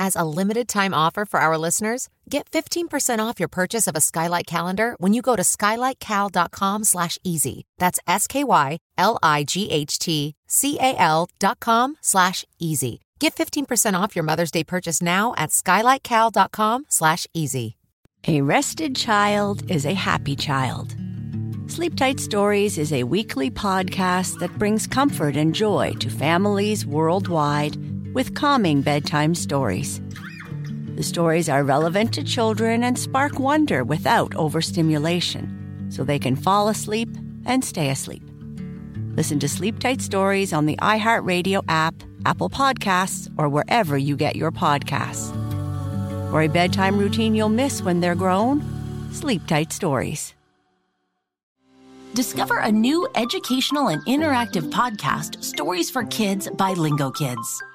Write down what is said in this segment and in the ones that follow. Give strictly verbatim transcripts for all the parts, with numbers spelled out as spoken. As a limited-time offer for our listeners, get fifteen percent off your purchase of a Skylight Calendar when you go to skylightcal.com slash easy. That's S-K-Y-L-I-G-H-T-C-A-L dot com slash easy. Get fifteen percent off your Mother's Day purchase now at skylightcal.com slash easy. A rested child is a happy child. Sleep Tight Stories is a weekly podcast that brings comfort and joy to families worldwide with calming bedtime stories. The stories are relevant to children and spark wonder without overstimulation, so they can fall asleep and stay asleep. Listen to Sleep Tight Stories on the iHeartRadio app, Apple Podcasts, or wherever you get your podcasts. For a bedtime routine you'll miss when they're grown, Sleep Tight Stories. Discover a new educational and interactive podcast, Stories for Kids by Lingo Kids.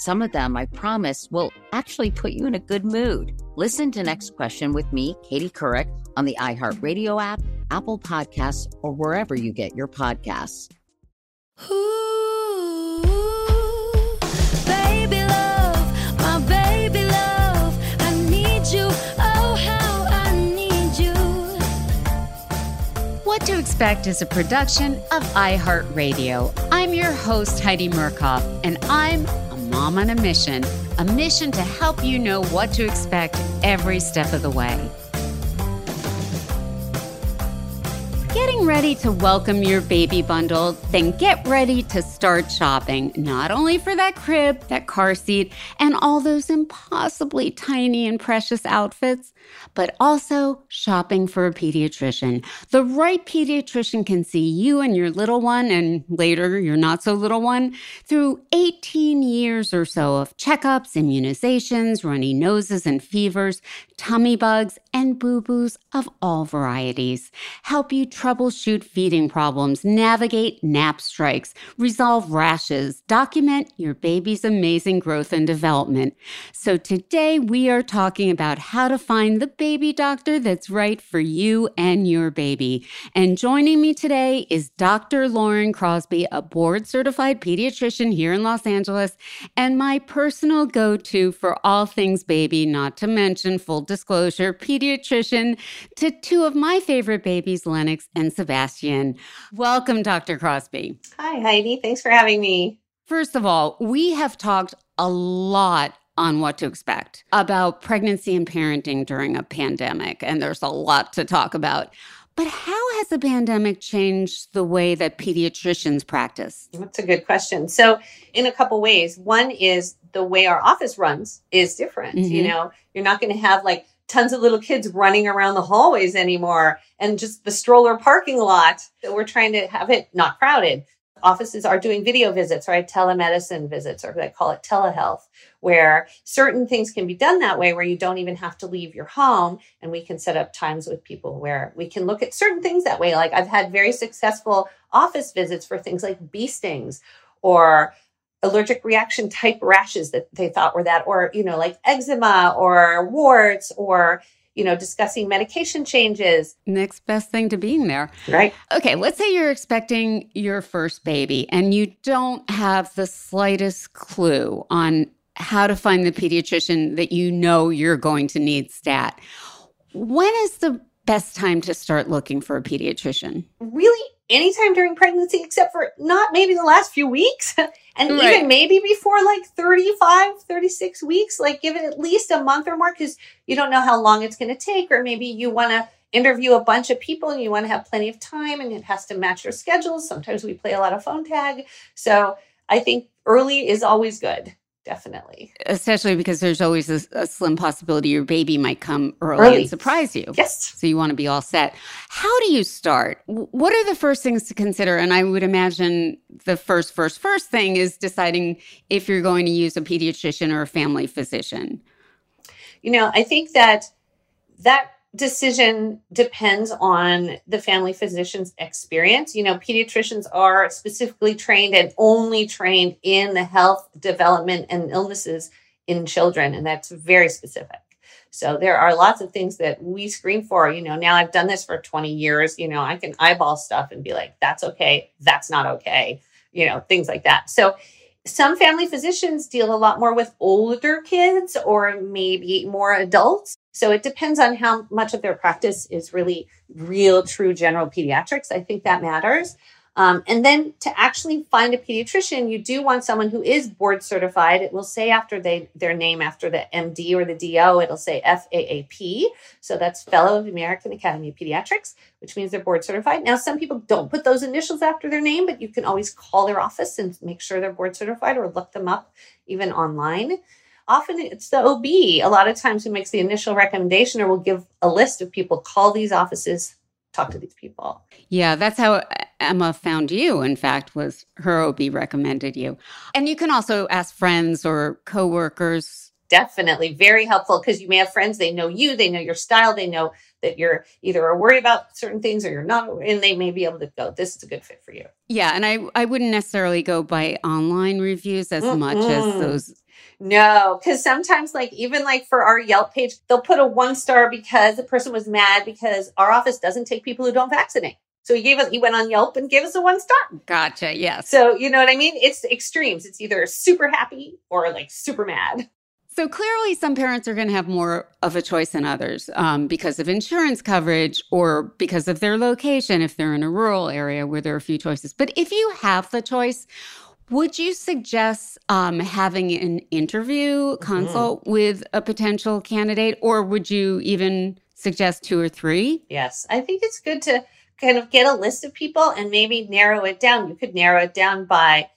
Some of them, I promise, will actually put you in a good mood. Listen to Next Question with me, Katie Couric, on the iHeartRadio app, Apple Podcasts, or wherever you get your podcasts. Ooh, baby love, my baby love, I need you, oh how I need you. What to Expect is a production of iHeartRadio. I'm your host, Heidi Murkoff, and I'm Mom on a Mission, a mission to help you know what to expect every step of the way. Getting ready to welcome your baby bundle, then get ready to start shopping, not only for that crib, that car seat, and all those impossibly tiny and precious outfits, but also shopping for a pediatrician. The right pediatrician can see you and your little one, and later your not-so-little one, through eighteen years or so of checkups, immunizations, runny noses and fevers, tummy bugs, and boo-boos of all varieties. Help you troubleshoot feeding problems, navigate nap strikes, resolve rashes, document your baby's amazing growth and development. So today we are talking about how to find the baby doctor that's right for you and your baby. And joining me today is Doctor Lauren Crosby, a board-certified pediatrician here in Los Angeles, and my personal go-to for all things baby, not to mention, full disclosure, pediatrician to two of my favorite babies, Lennox and Sebastian. Welcome, Doctor Crosby. Hi, Heidi. Thanks for having me. First of all, we have talked a lot on What to Expect about pregnancy and parenting during a pandemic. And there's a lot to talk about. But how has the pandemic changed the way that pediatricians practice? That's a good question. So in a couple ways. One is the way our office runs is different. Mm-hmm. You know, you're not going to have like tons of little kids running around the hallways anymore and just the stroller parking lot. So we're trying to have it not crowded. Offices are doing video visits, right? Telemedicine visits, or they call it telehealth, where certain things can be done that way, where you don't even have to leave your home. And we can set up times with people where we can look at certain things that way. Like I've had very successful office visits for things like bee stings or allergic reaction type rashes that they thought were that, or, you know, like eczema or warts, or, you know, discussing medication changes. Next best thing to being there. Right. Okay, let's say you're expecting your first baby and you don't have the slightest clue on how to find the pediatrician that you know you're going to need stat. When is the best time to start looking for a pediatrician? Really, anytime during pregnancy, except for not maybe the last few weeks. And right. even maybe before like thirty-five, thirty-six weeks, like give it at least a month or more, because you don't know how long it's going to take. Or maybe you want to interview a bunch of people and you want to have plenty of time and it has to match your schedules. Sometimes we play a lot of phone tag. So I think early is always good. Definitely. Especially because there's always a, a slim possibility your baby might come early, early and surprise you. Yes. So you want to be all set. How do you start? What are the first things to consider? And I would imagine the first, first, first thing is deciding if you're going to use a pediatrician or a family physician. You know, I think that that decision depends on the family physician's experience. You know, pediatricians are specifically trained and only trained in the health, development, and illnesses in children. And that's very specific. So there are lots of things that we screen for. You know, now I've done this for twenty years. You know, I can eyeball stuff and be like, that's okay, that's not okay. You know, things like that. So some family physicians deal a lot more with older kids or maybe more adults. So it depends on how much of their practice is really real, true general pediatrics. I think that matters. Um, and then to actually find a pediatrician, you do want someone who is board certified. It will say after they, their name, after the M D or the D O, it'll say F A A P. So that's Fellow of the American Academy of Pediatrics, which means they're board certified. Now, some people don't put those initials after their name, but you can always call their office and make sure they're board certified or look them up even online. Often it's the O B, a lot of times, who makes the initial recommendation or will give a list of people, call these offices, talk to these people. Yeah, that's how Emma found you, in fact, was her O B recommended you. And you can also ask friends or coworkers. Definitely. Very helpful, because you may have friends, they know you, they know your style, they know that you're either are worried about certain things or you're not, and they may be able to go, this is a good fit for you. Yeah, and I, I wouldn't necessarily go by online reviews as mm-hmm. much as those. No, because sometimes like even like for our Yelp page, they'll put a one star because the person was mad because our office doesn't take people who don't vaccinate. So he gave us, he went on Yelp and gave us a one star. Gotcha. Yes. So you know what I mean? It's extremes. It's either super happy or like super mad. So clearly some parents are going to have more of a choice than others um, because of insurance coverage or because of their location, if they're in a rural area where there are a few choices. But if you have the choice, would you suggest um, having an interview consult mm-hmm. with a potential candidate, or would you even suggest two or three? Yes, I think it's good to kind of get a list of people and maybe narrow it down. You could narrow it down by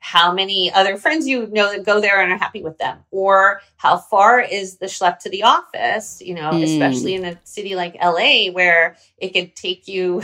how many other friends you know that go there and are happy with them, or how far is the schlep to the office, you know, mm. especially in a city like L A where it could take you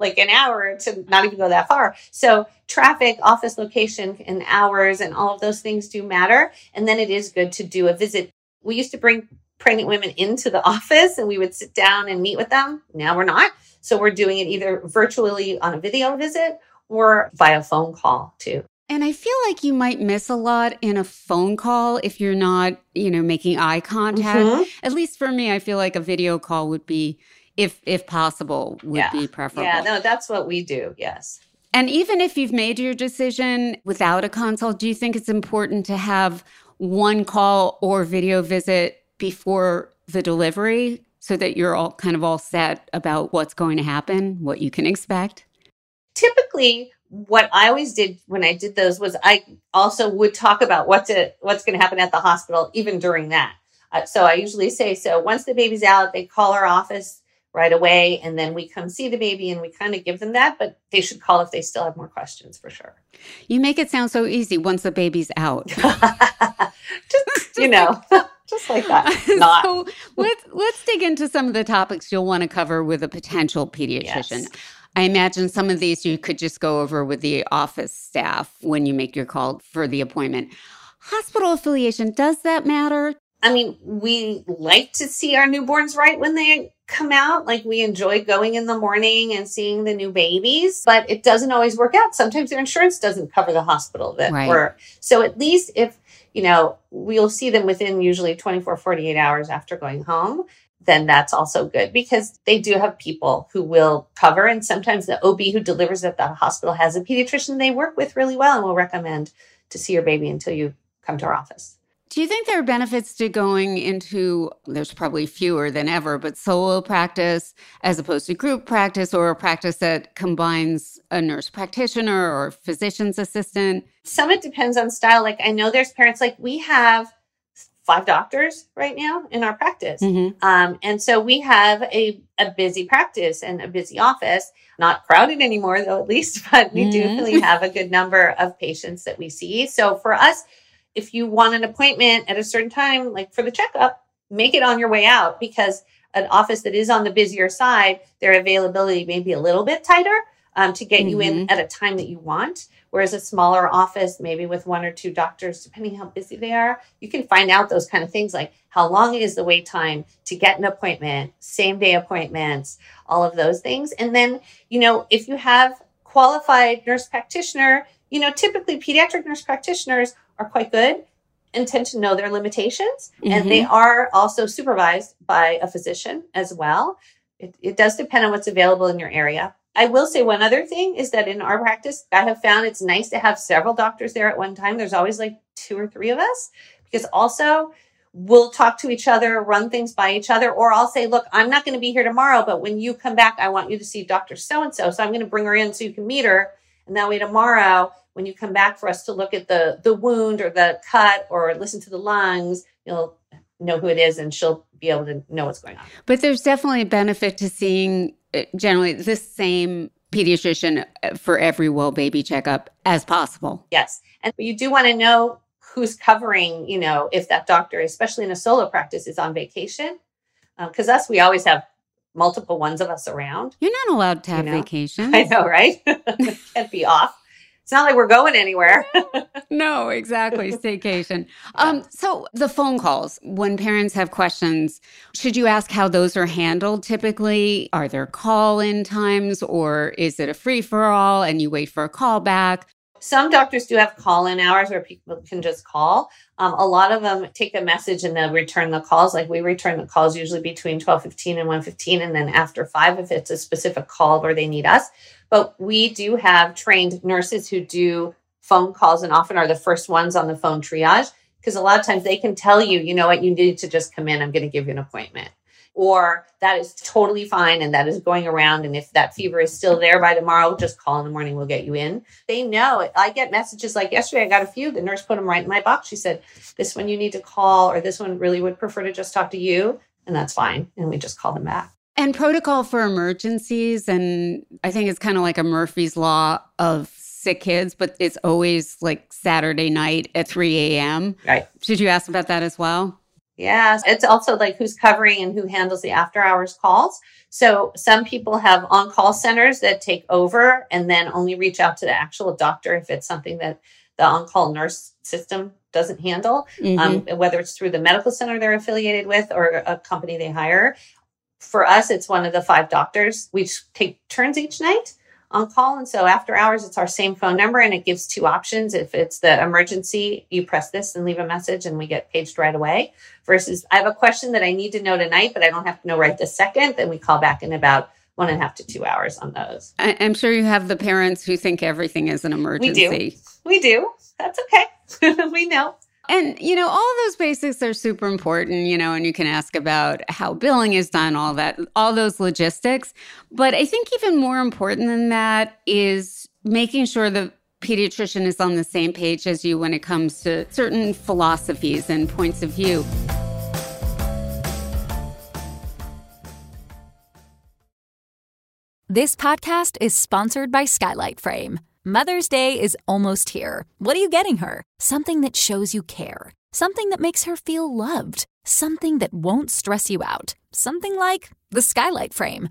like an hour to not even go that far. So traffic, office location, and hours and all of those things do matter. And then it is good to do a visit. We used to bring pregnant women into the office and we would sit down and meet with them. Now we're not. So we're doing it either virtually on a video visit or via phone call too. And I feel like you might miss a lot in a phone call if you're not, you know, making eye contact. Mm-hmm. At least for me, I feel like a video call would be, if if possible, would yeah. be preferable. Yeah, no, that's what we do, yes. And even if you've made your decision without a consult, do you think it's important to have one call or video visit before the delivery so that you're all kind of all set about what's going to happen, what you can expect? Typically, what I always did when I did those was I also would talk about what to, what's going to happen at the hospital, even during that. Uh, so I usually say, so once the baby's out, they call our office right away, and then we come see the baby and we kind of give them that, but they should call if they still have more questions for sure. You make it sound so easy, once the baby's out. Just, you know, just like that. Not. So let's, let's dig into some of the topics you'll want to cover with a potential pediatrician. Yes. I imagine some of these you could just go over with the office staff when you make your call for the appointment. Hospital affiliation, does that matter? I mean, we like to see our newborns right when they come out. Like, we enjoy going in the morning and seeing the new babies, but it doesn't always work out. Sometimes their insurance doesn't cover the hospital that right. we're. So at least if, you know, we'll see them within usually twenty-four, forty-eight hours after going home, then that's also good, because they do have people who will cover. And sometimes the O B who delivers at the hospital has a pediatrician they work with really well and will recommend to see your baby until you come to our office. Do you think there are benefits to going into, there's probably fewer than ever, but solo practice as opposed to group practice, or a practice that combines a nurse practitioner or physician's assistant? Some, it depends on style. Like, I know there's parents, like, we have five doctors right now in our practice. Mm-hmm. Um, and so we have a, a busy practice and a busy office, not crowded anymore though, at least, but we mm-hmm. do really have a good number of patients that we see. So for us, if you want an appointment at a certain time, like for the checkup, make it on your way out, because an office that is on the busier side, their availability may be a little bit tighter um, to get mm-hmm. you in at a time that you want. Whereas a smaller office, maybe with one or two doctors, depending how busy they are, you can find out those kind of things, like how long is the wait time to get an appointment, same day appointments, all of those things. And then, you know, if you have qualified nurse practitioner, you know, typically pediatric nurse practitioners are quite good and tend to know their limitations. Mm-hmm. And they are also supervised by a physician as well. It, it does depend on what's available in your area. I will say one other thing is that in our practice, I have found it's nice to have several doctors there at one time. There's always like two or three of us, because also we'll talk to each other, run things by each other, or I'll say, look, I'm not going to be here tomorrow, but when you come back, I want you to see Doctor So-and-so. So I'm going to bring her in so you can meet her. And that way tomorrow, when you come back for us to look at the, the wound or the cut or listen to the lungs, you'll know who it is and she'll be able to know what's going on. But there's definitely a benefit to seeing generally the same pediatrician for every well baby checkup as possible. Yes. And you do want to know who's covering, you know, if that doctor, especially in a solo practice, is on vacation. Because uh, us, we always have multiple ones of us around. You're not allowed to have you know? vacations. I know, right? Can't be off. It's not like we're going anywhere. No, exactly. Staycation. Um, so the phone calls, when parents have questions, should you ask how those are handled typically? Are there call-in times, or is it a free-for-all and you wait for a call back? Some doctors do have call-in hours where people can just call. Um, a lot of them take a message and they'll return the calls. Like, we return the calls usually between twelve fifteen and one fifteen, and then after five if it's a specific call where they need us. But we do have trained nurses who do phone calls and often are the first ones on the phone triage, because a lot of times they can tell you, you know what, you need to just come in. I'm going to give you an appointment. Or that is totally fine and that is going around. And if that fever is still there by tomorrow, just call in the morning. We'll get you in. They know it. I get messages like yesterday. I got a few. The nurse put them right in my box. She said, this one you need to call, or this one really would prefer to just talk to you. And that's fine. And we just call them back. And protocol for emergencies, and I think it's kind of like a Murphy's Law of sick kids, but it's always like Saturday night at three a.m. Right. Should you ask about that as well? Yes. It's also like who's covering and who handles the after hours calls. So some people have on-call centers that take over and then only reach out to the actual doctor if it's something that the on-call nurse system doesn't handle, mm-hmm. um, whether it's through the medical center they're affiliated with or a company they hire. For us, it's one of the five doctors. We take turns each night on call. And so after hours, it's our same phone number, and it gives two options. If it's the emergency, you press this and leave a message and we get paged right away, versus I have a question that I need to know tonight, but I don't have to know right this second. Then we call back in about one and a half to two hours on those. I- I'm sure you have the parents who think everything is an emergency. We do. We do. That's okay. We know. And, you know, all those basics are super important, you know, and you can ask about how billing is done, all that, all those logistics. But I think even more important than that is making sure the pediatrician is on the same page as you when it comes to certain philosophies and points of view. This podcast is sponsored by Skylight Frame. Mother's Day is almost here. What are you getting her? Something that shows you care. Something that makes her feel loved. Something that won't stress you out. Something like the Skylight Frame.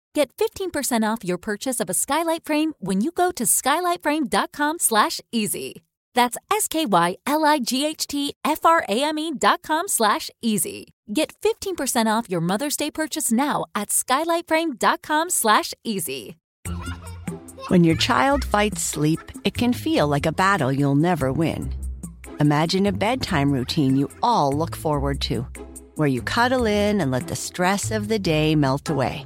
get fifteen percent off your purchase of a Skylight Frame when you go to skylightframe.com slash easy. That's S-K-Y-L-I-G-H-T-F-R-A-M-E dot com slash easy. Get fifteen percent off your Mother's Day purchase now at skylightframe.com slash easy. When your child fights sleep, it can feel like a battle you'll never win. Imagine a bedtime routine you all look forward to, where you cuddle in and let the stress of the day melt away.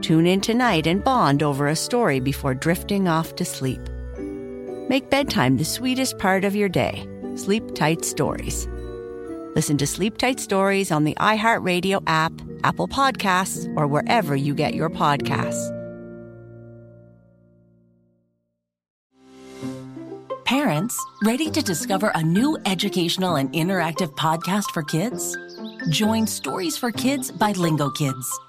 Tune in tonight and bond over a story before drifting off to sleep. Make bedtime the sweetest part of your day. Sleep Tight Stories. Listen to Sleep Tight Stories on the iHeartRadio app, Apple Podcasts, or wherever you get your podcasts. Parents, ready to discover a new educational and interactive podcast for kids? Join Stories for Kids by Lingo Kids,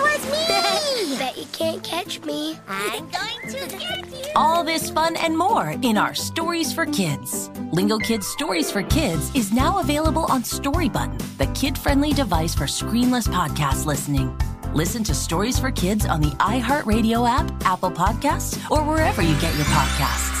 was me. Bet you can't catch me. I'm going to get you. All this fun and more in our Stories for Kids. Lingo Kids Stories for Kids is now available on StoryButton, the kid-friendly device for screenless podcast listening. Listen to Stories for Kids on the iHeartRadio app, Apple Podcasts, or wherever you get your podcasts.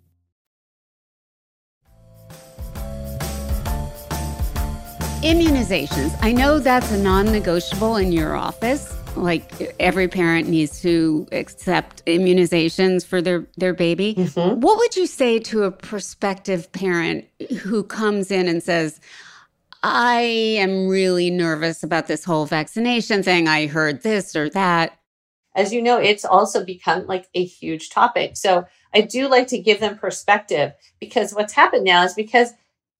Immunizations. I know that's a non-negotiable in your office. Like every parent needs to accept immunizations for their, their baby. Mm-hmm. What would you say to a prospective parent who comes in and says, I am really nervous about this whole vaccination thing. I heard this or that. As you know, it's also become like a huge topic. So I do like to give them perspective, because what's happened now is because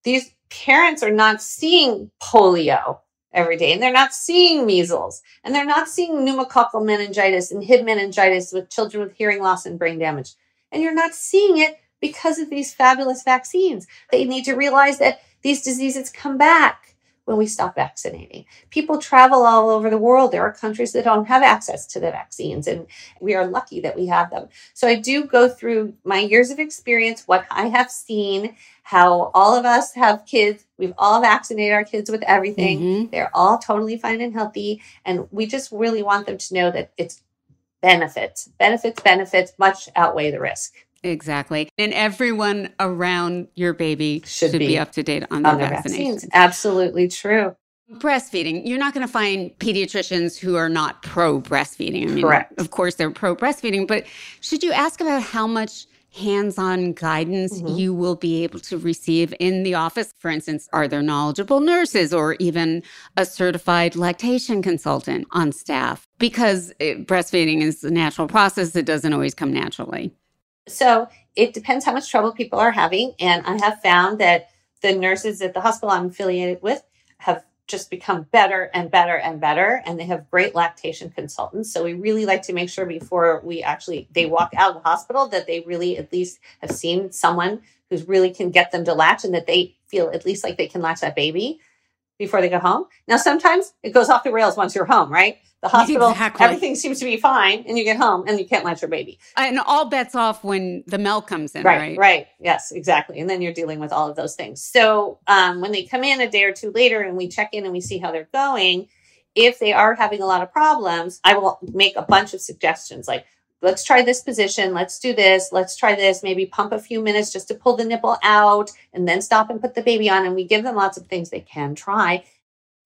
these parents are not seeing polio every day, and they're not seeing measles, and they're not seeing pneumococcal meningitis and H I V meningitis with children with hearing loss and brain damage. And you're not seeing it because of these fabulous vaccines. They need to realize that these diseases come back when we stop vaccinating. People travel all over the world. There are countries that don't have access to the vaccines, and we are lucky that we have them. So I do go through my years of experience, what I have seen, how all of us have kids. We've all vaccinated our kids with everything. Mm-hmm. They're all totally fine and healthy. And we just really want them to know that it's benefits, benefits, benefits much outweigh the risk. Exactly. And everyone around your baby should, should be, be up to date on, on their vaccinations. vaccinations. Absolutely true. Breastfeeding. You're not going to find pediatricians who are not pro-breastfeeding. I mean, correct. Of course, they're pro-breastfeeding. But should you ask about how much hands-on guidance mm-hmm. you will be able to receive in the office. For instance, are there knowledgeable nurses or even a certified lactation consultant on staff? Because it, breastfeeding is a natural process. It doesn't always come naturally. So it depends how much trouble people are having. And I have found that the nurses at the hospital I'm affiliated with have just become better and better and better. And they have great lactation consultants. So we really like to make sure before we actually, they walk out of the hospital, that they really at least have seen someone who's really can get them to latch and that they feel at least like they can latch that baby before they go home. Now, sometimes it goes off the rails once you're home, right? The hospital, exactly. Everything seems to be fine and you get home and you can't latch your baby. And all bets off when the milk comes in, right? Right, right. Yes, exactly. And then you're dealing with all of those things. So um, when they come in a day or two later and we check in and we see how they're going, if they are having a lot of problems, I will make a bunch of suggestions like, let's try this position. Let's do this. Let's try this. Maybe pump a few minutes just to pull the nipple out and then stop and put the baby on. And we give them lots of things they can try.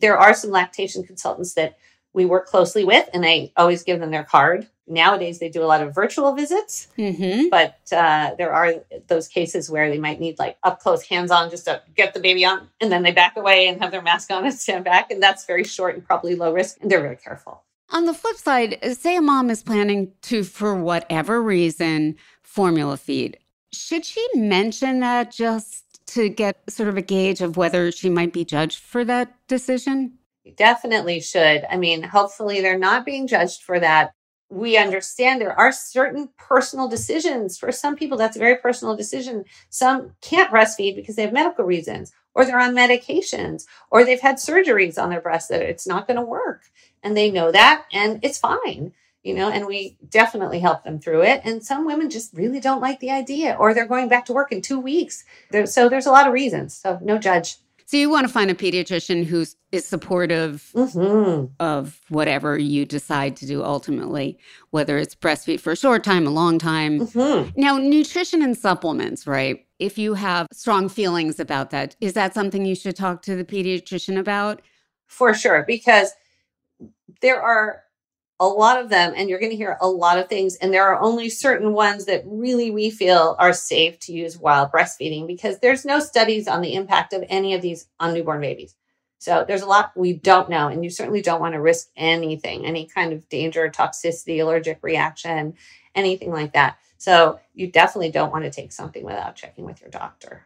There are some lactation consultants that we work closely with, and I always give them their card. Nowadays, they do a lot of virtual visits, mm-hmm. but uh, there are those cases where they might need like up close, hands on, just to get the baby on, and then they back away and have their mask on and stand back. And that's very short and probably low risk, and they're very careful. On the flip side, say a mom is planning to, for whatever reason, formula feed. Should she mention that just to get sort of a gauge of whether she might be judged for that decision? You definitely should. I mean, hopefully they're not being judged for that. We understand there are certain personal decisions. For some people, that's a very personal decision. Some can't breastfeed because they have medical reasons, or they're on medications, or they've had surgeries on their breast that it's not going to work. And they know that, and it's fine, you know, and we definitely help them through it. And some women just really don't like the idea, or they're going back to work in two weeks. There, so there's a lot of reasons. So no judge. So you want to find a pediatrician who is supportive mm-hmm. of whatever you decide to do ultimately, whether it's breastfeed for a short time, a long time. Mm-hmm. Now, nutrition and supplements, right? If you have strong feelings about that, is that something you should talk to the pediatrician about? For sure, because there are a lot of them, and you're going to hear a lot of things. And there are only certain ones that really we feel are safe to use while breastfeeding, because there's no studies on the impact of any of these on newborn babies. So there's a lot we don't know. And you certainly don't want to risk anything, any kind of danger, toxicity, allergic reaction, anything like that. So you definitely don't want to take something without checking with your doctor.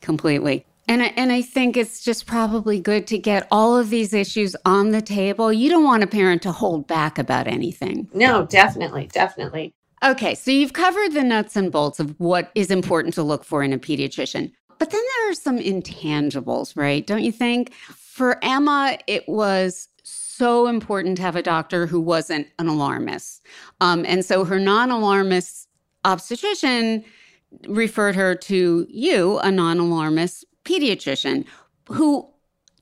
Completely. And I, and I think it's just probably good to get all of these issues on the table. You don't want a parent to hold back about anything. No, definitely, definitely. Okay, so you've covered the nuts and bolts of what is important to look for in a pediatrician. But then there are some intangibles, right? Don't you think? For Emma, it was so important to have a doctor who wasn't an alarmist. Um, and so her non-alarmist obstetrician referred her to you, a non-alarmist pediatrician, who,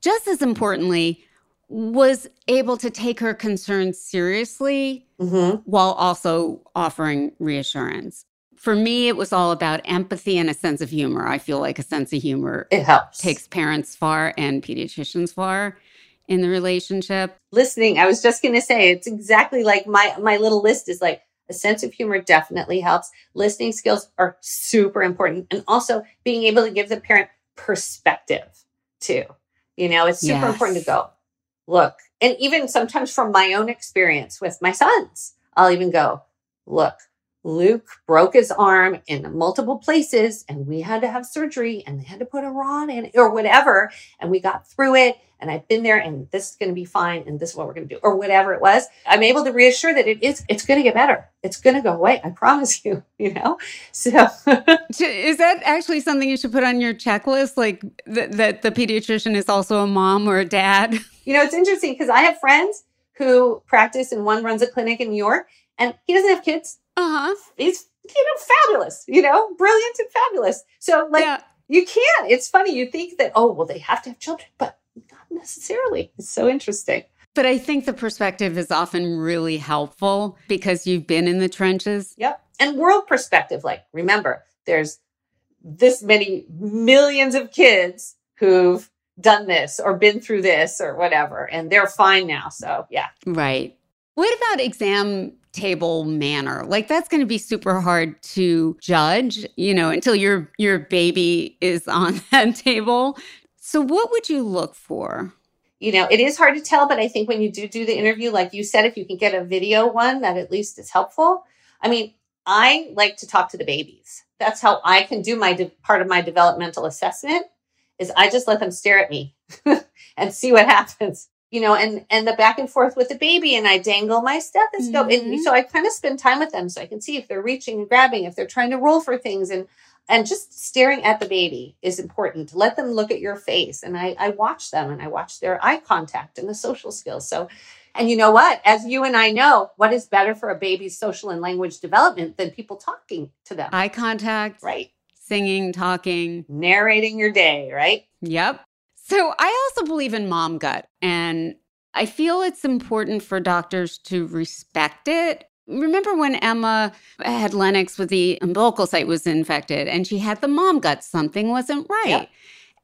just as importantly, was able to take her concerns seriously mm-hmm. while also offering reassurance. For me, it was all about empathy and a sense of humor. I feel like a sense of humor it helps. Takes parents far and pediatricians far in the relationship. Listening, I was just going to say, it's exactly like my my little list is like, a sense of humor definitely helps. Listening skills are super important. And also being able to give the parent perspective too. You know, it's super yes. important to go, look, and even sometimes from my own experience with my sons, I'll even go, look, Luke broke his arm in multiple places and we had to have surgery and they had to put a rod in or whatever. And we got through it and I've been there and this is going to be fine. And this is what we're going to do or whatever it was. I'm able to reassure that it is, it's going to get better. It's going to go away. I promise you, you know? So is that actually something you should put on your checklist? Like th- that the pediatrician is also a mom or a dad? You know, it's interesting because I have friends who practice and one runs a clinic in New York and he doesn't have kids. Uh-huh. He's, you know, fabulous, you know, brilliant and fabulous. So like yeah. you can't, it's funny. You think that, oh, well, they have to have children, but not necessarily. It's so interesting. But I think the perspective is often really helpful because you've been in the trenches. Yep. And world perspective, like, remember, there's this many millions of kids who've done this or been through this or whatever, and they're fine now. So yeah. Right. What about exam table manner. Like, that's going to be super hard to judge, you know, until your your baby is on that table. So what would you look for? You know, it is hard to tell, but I think when you do do the interview, like you said, if you can get a video one, that at least is helpful. I mean, I like to talk to the babies. That's how I can do my de- part of my developmental assessment, is I just let them stare at me and see what happens. You know, and, and the back and forth with the baby, and I dangle my stethoscope. Mm-hmm. And so I kind of spend time with them so I can see if they're reaching and grabbing, if they're trying to roll for things, and, and just staring at the baby is important. Let them look at your face. And I, I watch them, and I watch their eye contact and the social skills. So, and you know what, as you and I know, what is better for a baby's social and language development than people talking to them? Eye contact. Right. Singing, talking. Narrating your day, right? Yep. So I also believe in mom gut, and I feel it's important for doctors to respect it. Remember when Emma had Lennox with the umbilical site was infected, and she had the mom gut, something wasn't right. Yep.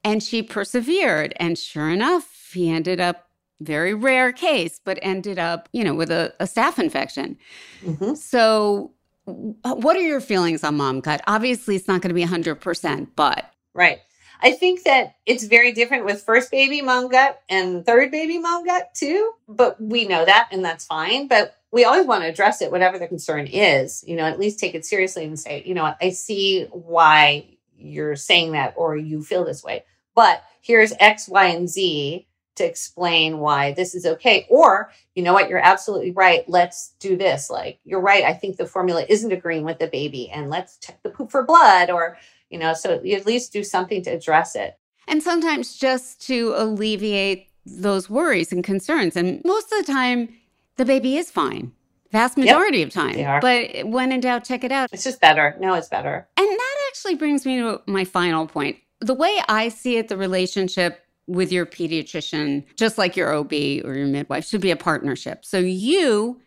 And she persevered, and sure enough, he ended up, very rare case, but ended up, you know, with a, a staph infection. Mm-hmm. So what are your feelings on mom gut? Obviously, it's not going to be one hundred percent, but. Right. I think that it's very different with first baby mom gut and third baby mom gut too, but we know that, and that's fine. But we always want to address it, whatever the concern is, you know, at least take it seriously and say, you know, I see why you're saying that, or you feel this way, but here's X, Y, and Z to explain why this is okay. Or, you know what, you're absolutely right. Let's do this. Like, you're right. I think the formula isn't agreeing with the baby, and let's check the poop for blood, or, you know, so you at least do something to address it. And sometimes just to alleviate those worries and concerns. And most of the time, the baby is fine. Vast majority yep, of time. But when in doubt, check it out. It's just better. No, it's better. And that actually brings me to my final point. The way I see it, the relationship with your pediatrician, just like your O B or your midwife, should be a partnership. So you,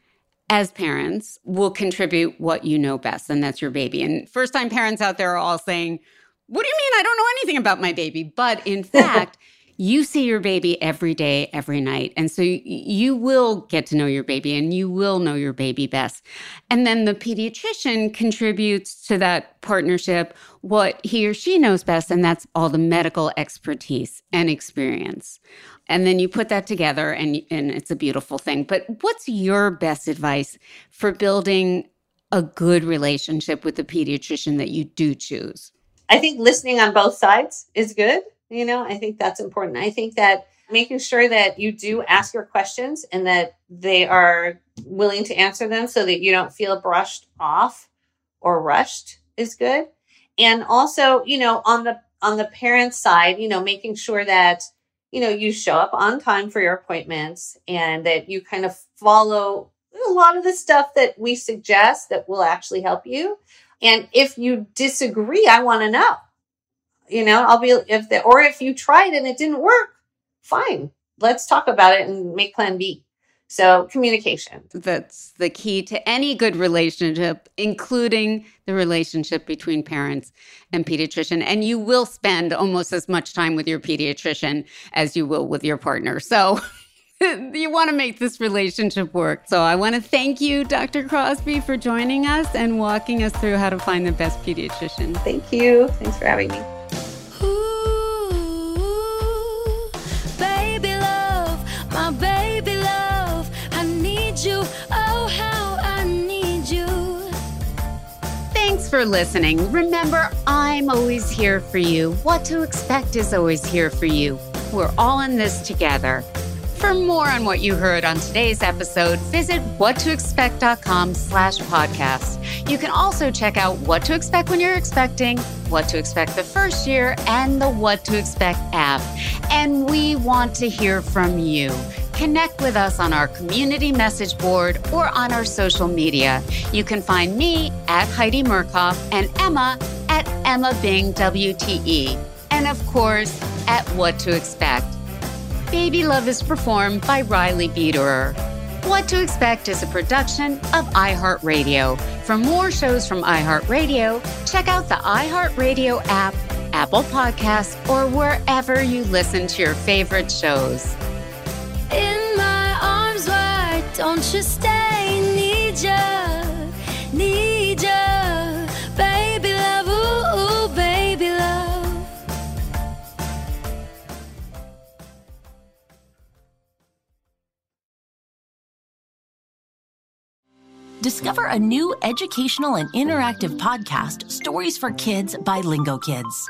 as parents, will contribute what you know best, and that's your baby. And first-time parents out there are all saying, what do you mean? I don't know anything about my baby. But in fact, you see your baby every day, every night. And so you will get to know your baby, and you will know your baby best. And then the pediatrician contributes to that partnership what he or she knows best, and that's all the medical expertise and experience. And then you put that together, and, and it's a beautiful thing. But what's your best advice for building a good relationship with the pediatrician that you do choose? I think listening on both sides is good. You know, I think that's important. I think that making sure that you do ask your questions and that they are willing to answer them so that you don't feel brushed off or rushed is good. And also, you know, on the on the parent side, you know, making sure that you know, you show up on time for your appointments, and that you kind of follow a lot of the stuff that we suggest that will actually help you. And if you disagree, I want to know, you know, I'll be, if the, or if you tried and it didn't work, fine, let's talk about it and make plan B. So communication. That's the key to any good relationship, including the relationship between parents and pediatrician. And you will spend almost as much time with your pediatrician as you will with your partner. So you want to make this relationship work. So I want to thank you, Doctor Crosby, for joining us and walking us through how to find the best pediatrician. Thank you. Thanks for having me. Ooh, baby love, my baby love. You. Oh, how I need you. Thanks for listening. Remember, I'm always here for you. What to Expect is always here for you. We're all in this together. For more on what you heard on today's episode, visit whattoexpect.com slash podcast. You can also check out What to Expect When You're Expecting, What to Expect the First Year, and the What to Expect app. And we want to hear from you. Connect with us on our community message board or on our social media. You can find me at Heidi Murkoff and Emma at Emma Bing W T E. And of course, at What to Expect. Baby Love is performed by Riley Biederer. What to Expect is a production of iHeartRadio. For more shows from iHeartRadio, check out the iHeartRadio app, Apple Podcasts, or wherever you listen to your favorite shows. In my arms, why don't you stay? Need need you, need you, baby love, ooh, ooh, baby love. Discover a new educational and interactive podcast, Stories for Kids by Lingo Kids.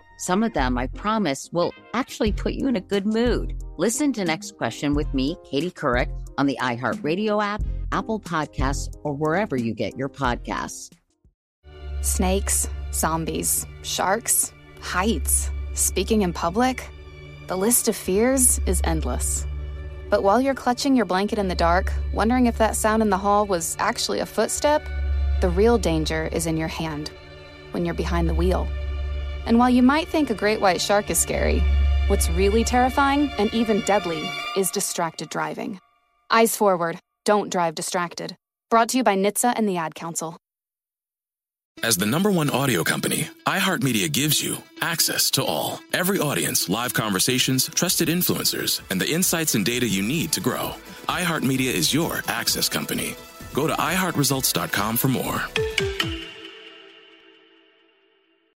Some of them, I promise, will actually put you in a good mood. Listen to Next Question with me, Katie Couric, on the iHeartRadio app, Apple Podcasts, or wherever you get your podcasts. Snakes, zombies, sharks, heights, speaking in public. The list of fears is endless. But while you're clutching your blanket in the dark, wondering if that sound in the hall was actually a footstep, the real danger is in your hand when you're behind the wheel. And while you might think a great white shark is scary, what's really terrifying and even deadly is distracted driving. Eyes forward, don't drive distracted. Brought to you by N H T S A and the Ad Council. As the number one audio company, iHeartMedia gives you access to all. Every audience, live conversations, trusted influencers, and the insights and data you need to grow. iHeartMedia is your access company. Go to i heart results dot com for more.